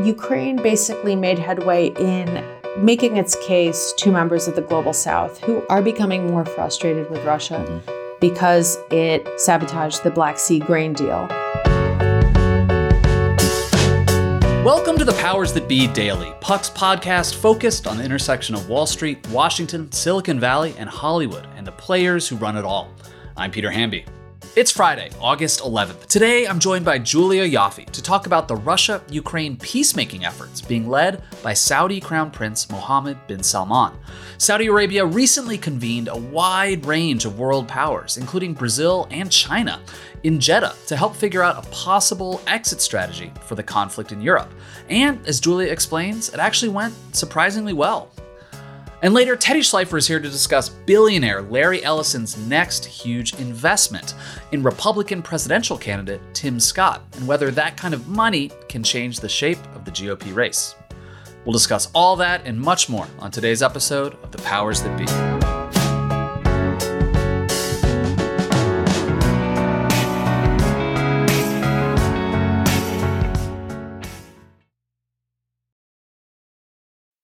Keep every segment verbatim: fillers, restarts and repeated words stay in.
Ukraine basically made headway in making its case to members of the Global South who are becoming more frustrated with Russia mm-hmm. because it sabotaged the Black Sea grain deal. Welcome to the Powers That Be Daily, Puck's podcast focused on the intersection of Wall Street, Washington, Silicon Valley, and Hollywood, and the players who run it all. I'm Peter Hamby. It's Friday, August eleventh. Today, I'm joined by Julia Ioffe to talk about the Russia-Ukraine peacemaking efforts being led by Saudi Crown Prince Mohammed bin Salman. Saudi Arabia recently convened a wide range of world powers, including Brazil and China, in Jeddah to help figure out a possible exit strategy for the conflict in Europe. And as Julia explains, it actually went surprisingly well. And later, Teddy Schleifer is here to discuss billionaire Larry Ellison's next huge investment in Republican presidential candidate Tim Scott, and whether that kind of money can change the shape of the G O P race. We'll discuss all that and much more on today's episode of The Powers That Be.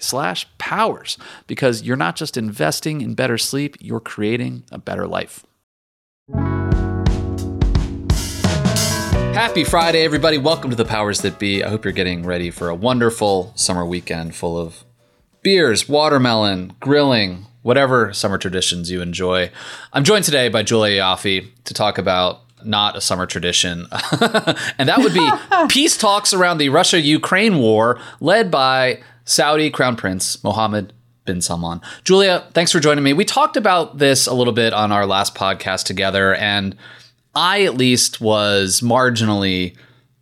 slash powers because you're not just investing in better sleep, you're creating a better life. Happy Friday, everybody. Welcome to the Powers That Be. I hope you're getting ready for a wonderful summer weekend full of beers, watermelon, grilling, whatever summer traditions you enjoy. I'm joined today by Julia Ioffe to talk about not a summer tradition, and that would be peace talks around the Russia-Ukraine war led by Saudi Crown Prince Mohammed bin Salman. Julia, thanks for joining me. We talked about this a little bit on our last podcast together, and I at least was marginally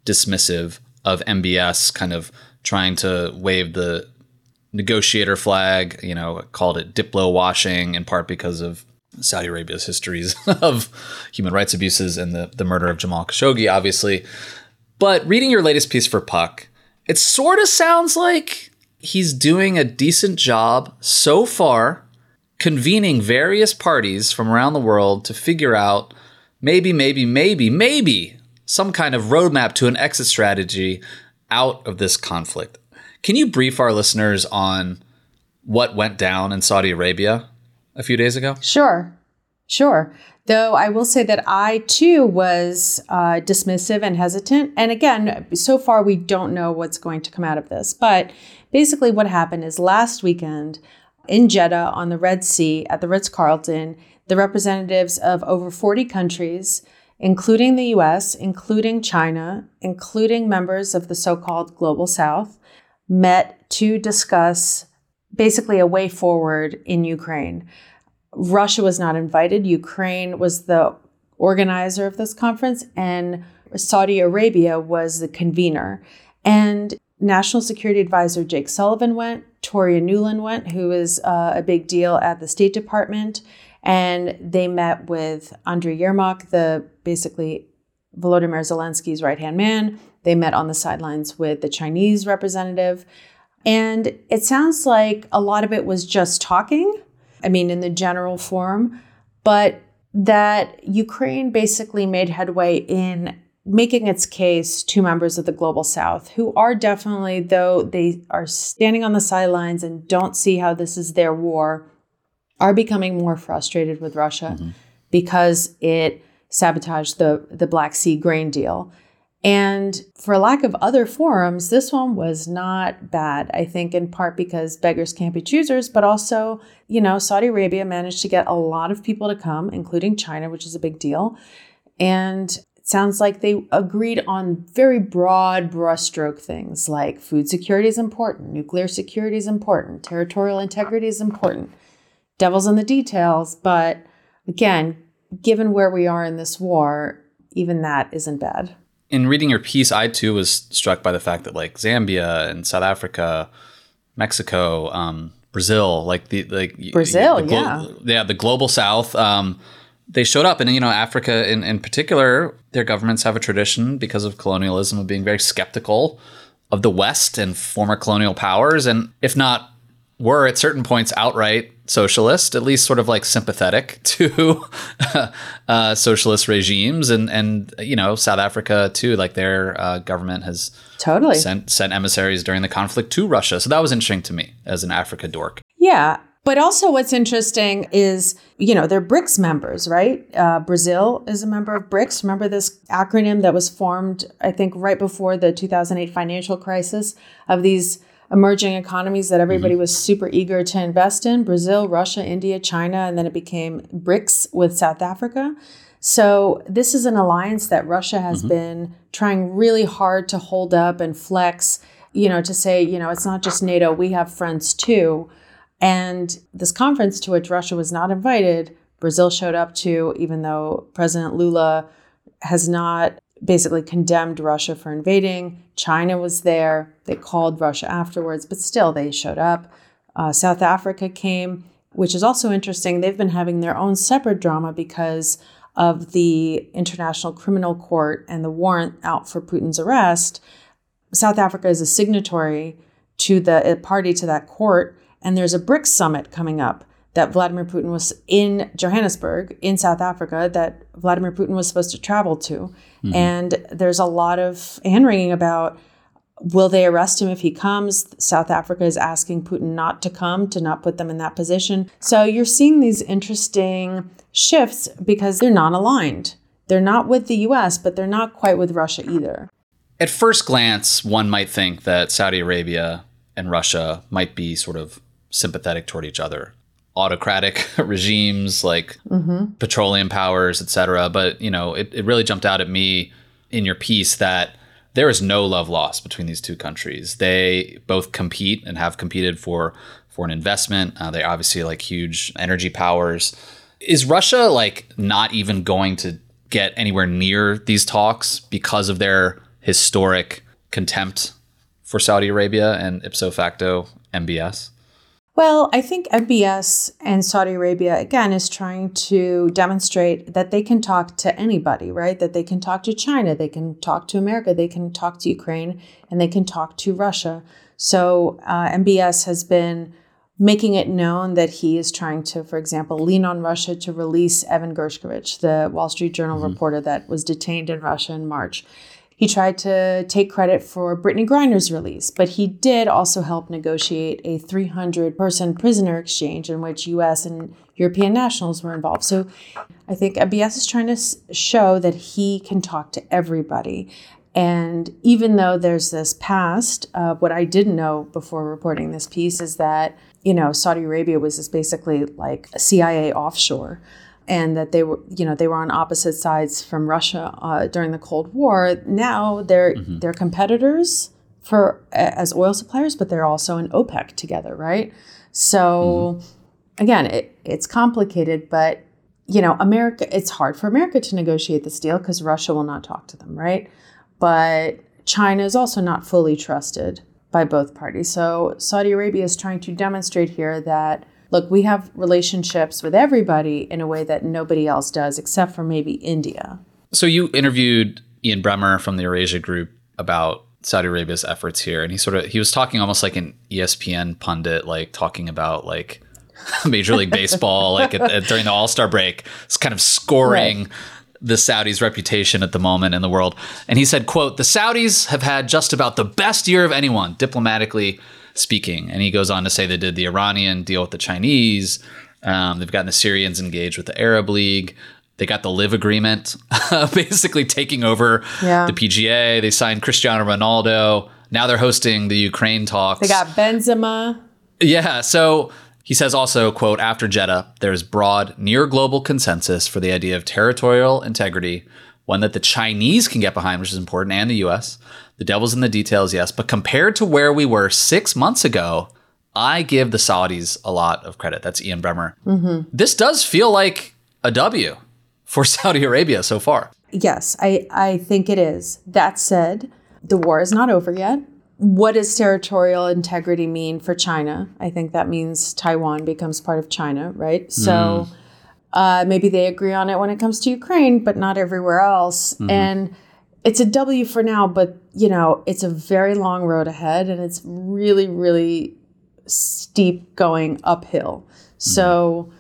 dismissive of M B S kind of trying to wave the negotiator flag, you know, called it diplo washing in part because of Saudi Arabia's histories of human rights abuses and the, the murder of Jamal Khashoggi, obviously. But reading your latest piece for Puck, it sort of sounds like he's doing a decent job so far, convening various parties from around the world to figure out Maybe, maybe, maybe, maybe some kind of roadmap to an exit strategy out of this conflict. Can you brief our listeners on what went down in Saudi Arabia a few days ago? Sure, sure. Though I will say that I, too, was uh, dismissive and hesitant. And again, so far, we don't know what's going to come out of this. But basically what happened is last weekend in Jeddah on the Red Sea at the Ritz-Carlton, the representatives of over forty countries, including the U S, including China, including members of the so-called Global South, met to discuss basically a way forward in Ukraine. Russia was not invited. Ukraine was the organizer of this conference, and Saudi Arabia was the convener. And National Security Advisor Jake Sullivan went, Toria Nuland went, who is uh, a big deal at the State Department, and they met with Andrei Yermak, the basically Volodymyr Zelensky's right-hand man. They met on the sidelines with the Chinese representative. And it sounds like a lot of it was just talking, I mean, in the general form, but that Ukraine basically made headway in making its case to members of the global South, who are definitely, though they are standing on the sidelines and don't see how this is their war, are becoming more frustrated with Russia mm-hmm. because it sabotaged the, the Black Sea grain deal. And for lack of other forums, this one was not bad, I think, in part because beggars can't be choosers, but also, you know, Saudi Arabia managed to get a lot of people to come, including China, which is a big deal. And it sounds like they agreed on very broad brushstroke things like food security is important, nuclear security is important, territorial integrity is important. Devil's in the details, but again, given where we are in this war, even that isn't bad. In reading your piece, I too was struck by the fact that like Zambia and South Africa, Mexico, um, Brazil, like the like Brazil, the glo- yeah, yeah, the global South, um, they showed up, and you know, Africa in, in particular, their governments have a tradition because of colonialism of being very skeptical of the West and former colonial powers, and if not were at certain points outright socialist, at least sort of like sympathetic to uh, socialist regimes. And, and, you know, South Africa, too, like their uh, government has totally sent, sent emissaries during the conflict to Russia. So that was interesting to me as an Africa dork. Yeah. But also what's interesting is, you know, they're BRICS members, right? Uh, Brazil is a member of BRICS. Remember this acronym that was formed, I think, right before the two thousand eight financial crisis of these emerging economies that everybody mm-hmm. was super eager to invest in, Brazil, Russia, India, China, and then it became BRICS with South Africa. So this is an alliance that Russia has mm-hmm. been trying really hard to hold up and flex, you know, to say, you know, it's not just NATO, we have friends too. And this conference to which Russia was not invited, Brazil showed up to, even though President Lula has not basically condemned Russia for invading. China was there. They called Russia afterwards, but still they showed up. Uh, South Africa came, which is also interesting. They've been having their own separate drama because of the International Criminal Court and the warrant out for Putin's arrest. South Africa is a signatory to the a party to that court, and there's a BRICS summit coming up that Vladimir Putin was in Johannesburg in South Africa that Vladimir Putin was supposed to travel to. Mm-hmm. And there's a lot of hand-wringing about, will they arrest him if he comes? South Africa is asking Putin not to come, to not put them in that position. So you're seeing these interesting shifts because they're not aligned. They're not with the U S, but they're not quite with Russia either. At first glance, one might think that Saudi Arabia and Russia might be sort of sympathetic toward each other. Autocratic regimes like mm-hmm. petroleum powers, et cetera. But, you know, it, it really jumped out at me in your piece that there is no love lost between these two countries. They both compete and have competed for foreign investment. Uh, they obviously like huge energy powers. Is Russia like not even going to get anywhere near these talks because of their historic contempt for Saudi Arabia and ipso facto M B S? Well, I think M B S and Saudi Arabia, again, is trying to demonstrate that they can talk to anybody, right? That they can talk to China, they can talk to America, they can talk to Ukraine, and they can talk to Russia. So uh, M B S has been making it known that he is trying to, for example, lean on Russia to release Evan Gershkovich, the Wall Street Journal mm-hmm. reporter that was detained in Russia in March. He tried to take credit for Brittany Griner's release, but he did also help negotiate a three hundred person prisoner exchange in which U S and European nationals were involved. So I think M B S is trying to show that he can talk to everybody. And even though there's this past, uh, what I didn't know before reporting this piece is that, you know, Saudi Arabia was just basically like a C I A offshore. And that they were, you know, they were on opposite sides from Russia uh, during the Cold War. Now they're mm-hmm. they're competitors for as oil suppliers, but they're also in OPEC together, right? So mm-hmm. again, it, it's complicated, but you know, America. It's hard for America to negotiate this deal because Russia will not talk to them, right? But China is also not fully trusted by both parties. So Saudi Arabia is trying to demonstrate here that, look, we have relationships with everybody in a way that nobody else does, except for maybe India. So you interviewed Ian Bremmer from the Eurasia Group about Saudi Arabia's efforts here. And he sort of, he was talking almost like an E S P N pundit, like talking about like Major League Baseball, like at, at, during the All-Star break, it's kind of scoring right. the Saudis' reputation at the moment in the world. And he said, quote, "The Saudis have had just about the best year of anyone, diplomatically speaking." And he goes on to say they did the Iranian deal with the Chinese. Um, they've gotten the Syrians engaged with the Arab League. They got the LIV agreement, basically taking over yeah. the P G A. They signed Cristiano Ronaldo. Now they're hosting the Ukraine talks. They got Benzema. Yeah. So he says also, quote, "After Jeddah, there is broad, near global consensus for the idea of territorial integrity, one that the Chinese can get behind, which is important, and the U S. The devil's in the details, yes. But compared to where we were six months ago, I give the Saudis a lot of credit." That's Ian Bremmer. Mm-hmm. This does feel like a W for Saudi Arabia so far. Yes, I, I think it is. That said, the war is not over yet. What does territorial integrity mean for China? I think that means Taiwan becomes part of China, right? Mm. So uh, maybe they agree on it when it comes to Ukraine, but not everywhere else. Mm-hmm. And it's a W for now, but, you know, it's a very long road ahead, and it's really, really steep going uphill. Mm-hmm. So,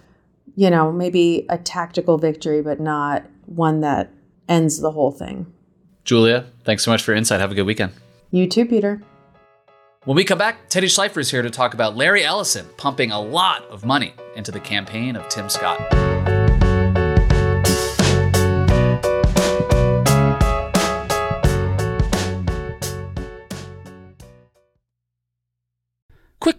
you know, maybe a tactical victory, but not one that ends the whole thing. Julia, thanks so much for your insight. Have a good weekend. You too, Peter. When we come back, Teddy Schleifer is here to talk about Larry Ellison pumping a lot of money into the campaign of Tim Scott. Quick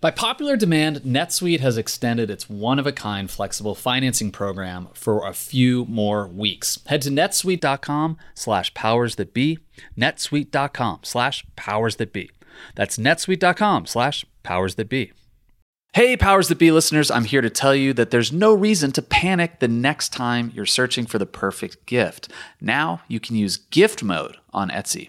By popular demand, NetSuite has extended its one-of-a-kind flexible financing program for a few more weeks. Head to netsuite.com slash powers that be, netsuite.com slash powers that be. That's netsuite.com slash powers that be. Hey, Powers That Be listeners, I'm here to tell you that there's no reason to panic the next time you're searching for the perfect gift. Now you can use gift mode on Etsy.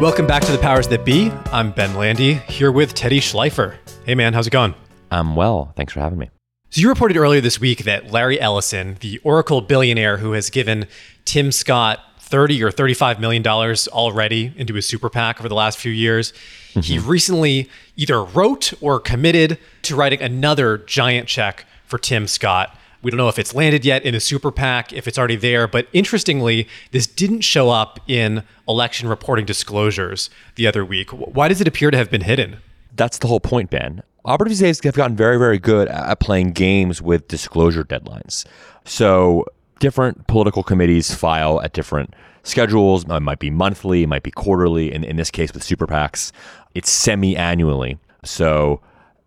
Welcome back to The Powers That Be. I'm Ben Landy, here with Teddy Schleifer. Hey man, how's it going? I'm well. Thanks for having me. So you reported earlier this week that Larry Ellison, the Oracle billionaire who has given Tim Scott thirty or thirty-five million dollars already into his super PAC over the last few years, mm-hmm. he recently either wrote or committed to writing another giant check for Tim Scott. We don't know if it's landed yet in a super PAC, if it's already there, but interestingly, this didn't show up in election reporting disclosures the other week. Why does it appear to have been hidden? That's the whole point, Ben. Operatives these days have gotten very, very good at playing games with disclosure deadlines. So different political committees file at different schedules. It might be monthly, it might be quarterly. In, in this case with super PACs, it's semi-annually. So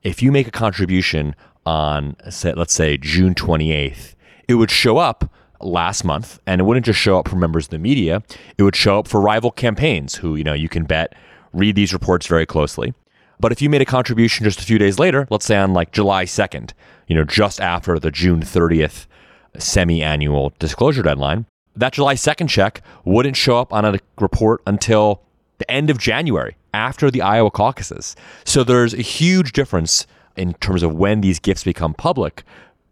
if you make a contribution on, say, let's say June twenty-eighth, it would show up last month, and it wouldn't just show up for members of the media. It would show up for rival campaigns who, you know, you can bet read these reports very closely. But if you made a contribution just a few days later, let's say on like July second, you know, just after the June thirtieth semi-annual disclosure deadline, that July second check wouldn't show up on a report until the end of January after the Iowa caucuses. So there's a huge difference in terms of when these gifts become public,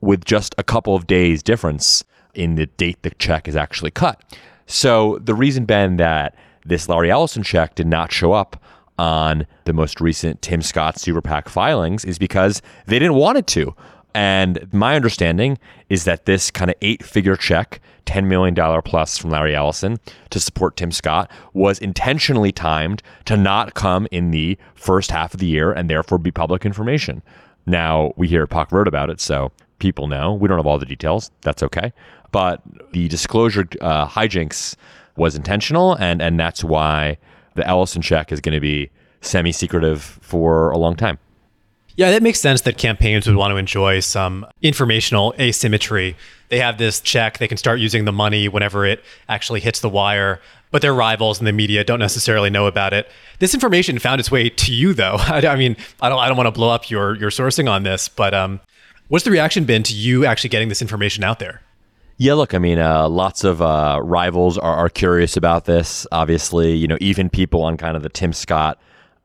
with just a couple of days difference in the date the check is actually cut. So the reason, Ben, that this Larry Ellison check did not show up on the most recent Tim Scott super PAC filings is because they didn't want it to. And my understanding is that this kind of eight-figure check, ten million dollars plus from Larry Ellison to support Tim Scott, was intentionally timed to not come in the first half of the year and therefore be public information. Now, we hear Puck wrote about it, so people know. We don't have all the details. That's okay. But the disclosure uh, hijinks was intentional, and, and that's why the Ellison check is going to be semi-secretive for a long time. Yeah, that makes sense that campaigns would want to enjoy some informational asymmetry. They have this check. They can start using the money whenever it actually hits the wire, but their rivals in the media don't necessarily know about it. This information found its way to you, though. I, I mean, I don't I don't want to blow up your your sourcing on this, but um, what's the reaction been to you actually getting this information out there? Yeah, look, I mean, uh, lots of uh, rivals are, are curious about this, obviously. You know, even people on kind of the Tim Scott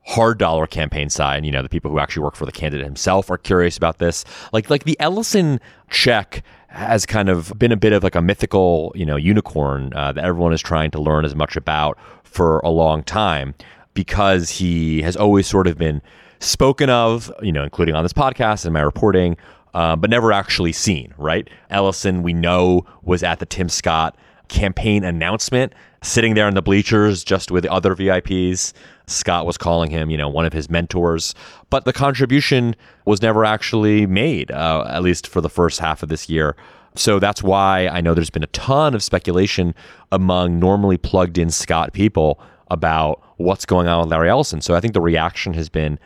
hard dollar campaign side, you know, the people who actually work for the candidate himself are curious about this. Like, like the Ellison check has kind of been a bit of like a mythical, you know, unicorn uh, that everyone is trying to learn as much about for a long time, because he has always sort of been spoken of, you know, including on this podcast and my reporting, Uh, but never actually seen, right? Ellison, we know, was at the Tim Scott campaign announcement, sitting there in the bleachers just with other V I Ps. Scott was calling him, you know, one of his mentors. But the contribution was never actually made, uh, at least for the first half of this year. So that's why I know there's been a ton of speculation among normally plugged-in Scott people about what's going on with Larry Ellison. So I think the reaction has been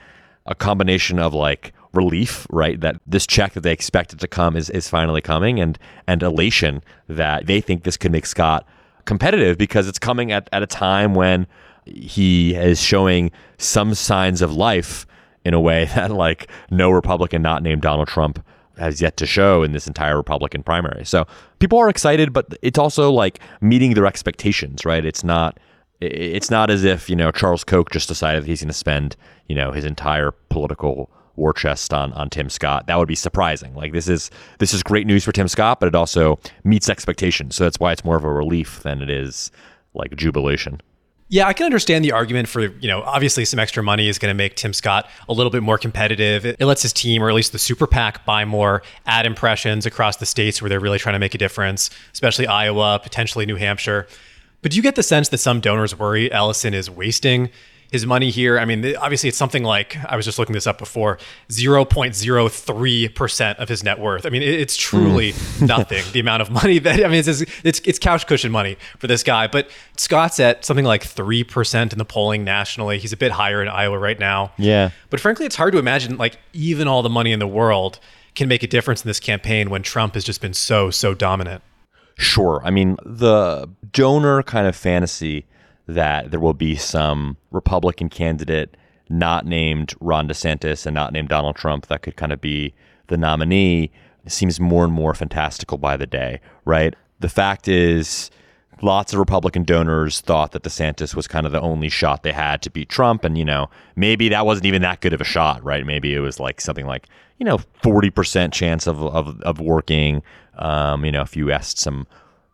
a combination of like relief, right, that this check that they expected to come is, is finally coming, and and elation that they think this could make Scott competitive because it's coming at, at a time when he is showing some signs of life in a way that like no Republican not named Donald Trump has yet to show in this entire Republican primary. So people are excited, but it's also like meeting their expectations, right? It's not it's not as if, you know, Charles Koch just decided that he's going to spend, you know, his entire political war chest on, on Tim Scott. That would be surprising. Like this is this is great news for Tim Scott, but it also meets expectations. So that's why it's more of a relief than it is like jubilation. Yeah, I can understand the argument for, you know, obviously some extra money is going to make Tim Scott a little bit more competitive. It, it lets his team, or at least the super PAC, buy more ad impressions across the states where they're really trying to make a difference, especially Iowa, potentially New Hampshire. But do you get the sense that some donors worry Ellison is wasting his money here? I mean, obviously it's something like, I was just looking this up before, zero point zero three percent of his net worth. I mean, it's truly mm. nothing, the amount of money that, I mean, it's, it's it's couch cushion money for this guy. But Scott's at something like three percent in the polling nationally. He's a bit higher in Iowa right now. Yeah. But frankly, it's hard to imagine like even all the money in the world can make a difference in this campaign when Trump has just been so, so dominant. Sure. I mean, the donor kind of fantasy that there will be some Republican candidate not named Ron DeSantis and not named Donald Trump that could kind of be the nominee, it seems more and more fantastical by the day, right? The fact is lots of Republican donors thought that DeSantis was kind of the only shot they had to beat Trump. And, you know, maybe that wasn't even that good of a shot, right? Maybe it was like something like, you know, forty percent chance of of, of working, um, you know, if you asked some,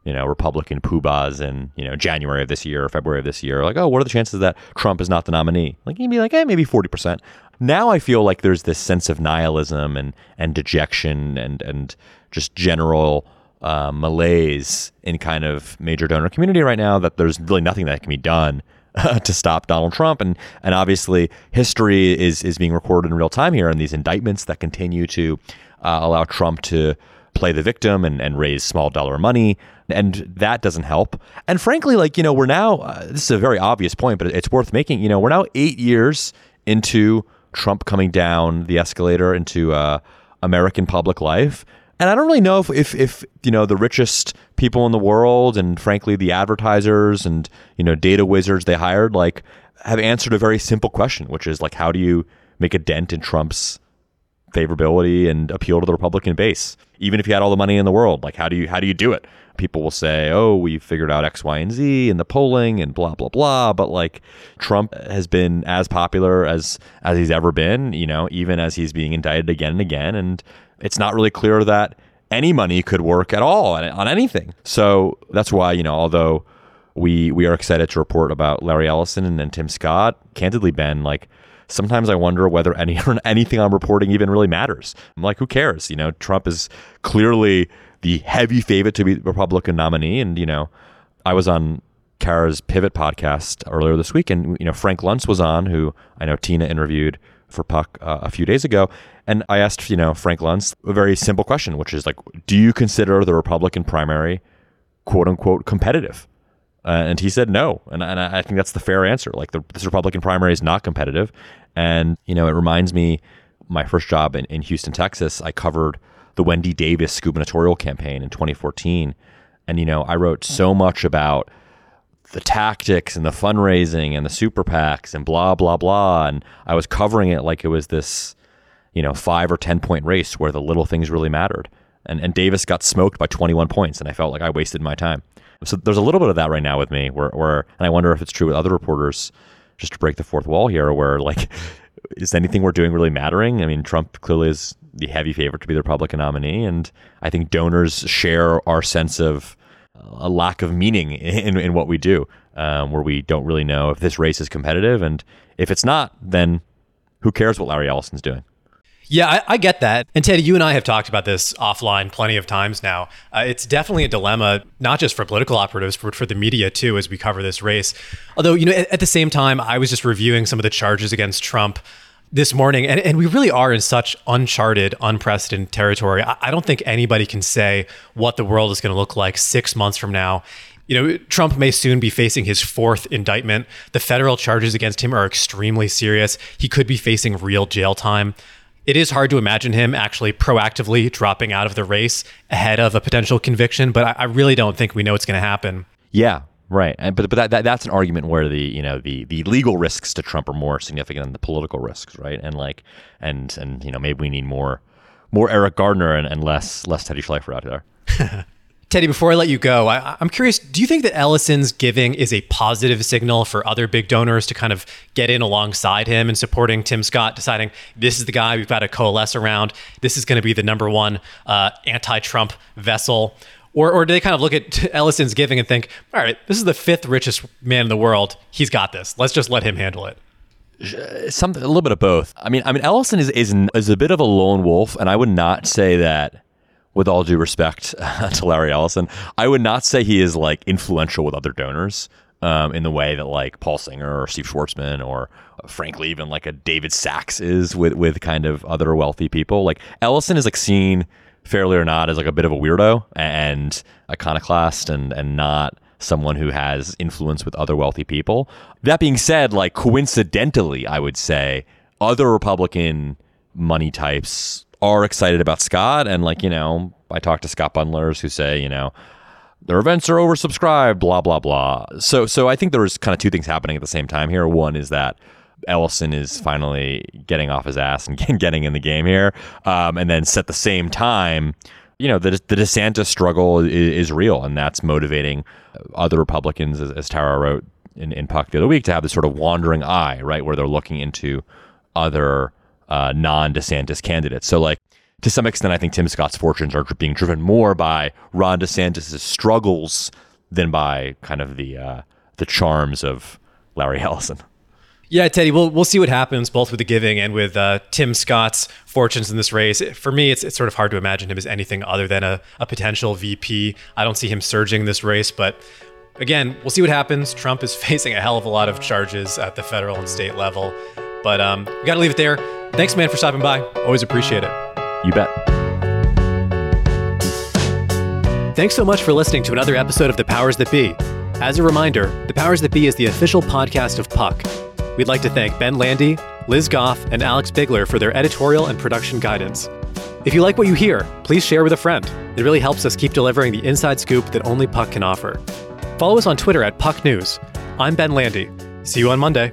you know, Republican poobahs in, you know, January of this year or February of this year, like, oh, what are the chances that Trump is not the nominee? Like, you'd be like, eh, maybe forty percent. Now I feel like there's this sense of nihilism and and dejection and and just general uh, malaise in kind of major donor community right now that there's really nothing that can be done uh, to stop Donald Trump. And and obviously history is is being recorded in real time here, and these indictments that continue to uh, allow Trump to play the victim and, and raise small dollar money. And that doesn't help. And frankly, like, you know, we're now, uh, this is a very obvious point, but it's worth making, you know, we're now eight years into Trump coming down the escalator into uh, American public life. And I don't really know if, if, if, you know, the richest people in the world and frankly, the advertisers and, you know, data wizards they hired, like, have answered a very simple question, which is like, how do you make a dent in Trump's favorability and appeal to the Republican base? Even if you had all the money in the world, like, how do you how do you do it? People will say, oh, we figured out X, Y, and Z in the polling and blah, blah, blah. But like, Trump has been as popular as as he's ever been, you know, even as he's being indicted again and again. And it's not really clear that any money could work at all on anything. So that's why, you know, although we we are excited to report about Larry Ellison and, and Tim Scott, candidly, Ben, like, sometimes I wonder whether any anything I'm reporting even really matters. I'm like, who cares? You know, Trump is clearly the heavy favorite to be Republican nominee. And, you know, I was on Kara's Pivot podcast earlier this week. And, you know, Frank Luntz was on, who I know Tina interviewed for Puck uh, a few days ago. And I asked, you know, Frank Luntz a very simple question, which is like, do you consider the Republican primary, quote unquote, competitive? Uh, and he said no. And, and I think that's the fair answer. Like, the, this Republican primary is not competitive. And, you know, it reminds me, my first job in, in Houston, Texas, I covered the Wendy Davis gubernatorial campaign in twenty fourteen. And, you know, I wrote so much about the tactics and the fundraising and the super PACs and blah, blah, blah. And I was covering it like it was this, you know, five or ten point race where the little things really mattered. And, and Davis got smoked by twenty-one points. And I felt like I wasted my time. So there's a little bit of that right now with me where, where, and I wonder if it's true with other reporters, just to break the fourth wall here, where like, is anything we're doing really mattering? I mean, Trump clearly is the heavy favorite to be the Republican nominee. And I think donors share our sense of a lack of meaning in, in what we do, um, where we don't really know if this race is competitive. And if it's not, then who cares what Larry Ellison's doing? Yeah, I, I get that. And Teddy, you and I have talked about this offline plenty of times now. Uh, it's definitely a dilemma, not just for political operatives, but for the media too, as we cover this race. Although, you know, at, at the same time, I was just reviewing some of the charges against Trump this morning, and, and we really are in such uncharted, unprecedented territory. I, I don't think anybody can say what the world is going to look like six months from now. You know, Trump may soon be facing his fourth indictment. The federal charges against him are extremely serious. He could be facing real jail time. It is hard to imagine him actually proactively dropping out of the race ahead of a potential conviction, but I, I really don't think we know it's going to happen. Yeah, right. And, but but that, that that's an argument where the you know the the legal risks to Trump are more significant than the political risks, right? And like and and you know maybe we need more more Eric Gardner and, and less less Teddy Schleifer out there. Teddy, before I let you go, I, I'm curious, do you think that Ellison's giving is a positive signal for other big donors to kind of get in alongside him and supporting Tim Scott, deciding this is the guy we've got to coalesce around, this is going to be the number one uh, anti-Trump vessel? Or, or do they kind of look at Ellison's giving and think, all right, this is the fifth richest man in the world, he's got this, let's just let him handle it? Something, a little bit of both. I mean, I mean, Ellison is, is, is a bit of a lone wolf, and I would not say that, with all due respect to Larry Ellison, I would not say he is like influential with other donors um, in the way that like Paul Singer or Steve Schwarzman or uh, frankly, even like a David Sachs is with, with kind of other wealthy people. Like Ellison is like seen, fairly or not, as like a bit of a weirdo and iconoclast and, and not someone who has influence with other wealthy people. That being said, like coincidentally, I would say other Republican money types are excited about Scott. And like, you know, I talk to Scott bundlers who say, you know, their events are oversubscribed, blah, blah, blah. So so I think there was kind of two things happening at the same time here. One is that Ellison is finally getting off his ass and getting in the game here. Um, and then at the same time, you know, the, the DeSantis struggle is, is real, and that's motivating other Republicans, as, as Tara wrote in, in Puck the other week, to have this sort of wandering eye, right, where they're looking into other uh, non-DeSantis candidates. So, like, to some extent, I think Tim Scott's fortunes are being driven more by Ron DeSantis' struggles than by kind of the uh, the charms of Larry Ellison. Yeah, Teddy, we'll we'll see what happens both with the giving and with uh, Tim Scott's fortunes in this race. For me, it's it's sort of hard to imagine him as anything other than a, a potential V P. I don't see him surging this race, but again, we'll see what happens. Trump is facing a hell of a lot of charges at the federal and state level, but um, we got to leave it there. Thanks, man, for stopping by. Always appreciate it. You bet. Thanks so much for listening to another episode of The Powers That Be. As a reminder, The Powers That Be is the official podcast of Puck. We'd like to thank Ben Landy, Liz Goff, and Alex Bigler for their editorial and production guidance. If you like what you hear, please share with a friend. It really helps us keep delivering the inside scoop that only Puck can offer. Follow us on Twitter at Puck News. I'm Ben Landy. See you on Monday.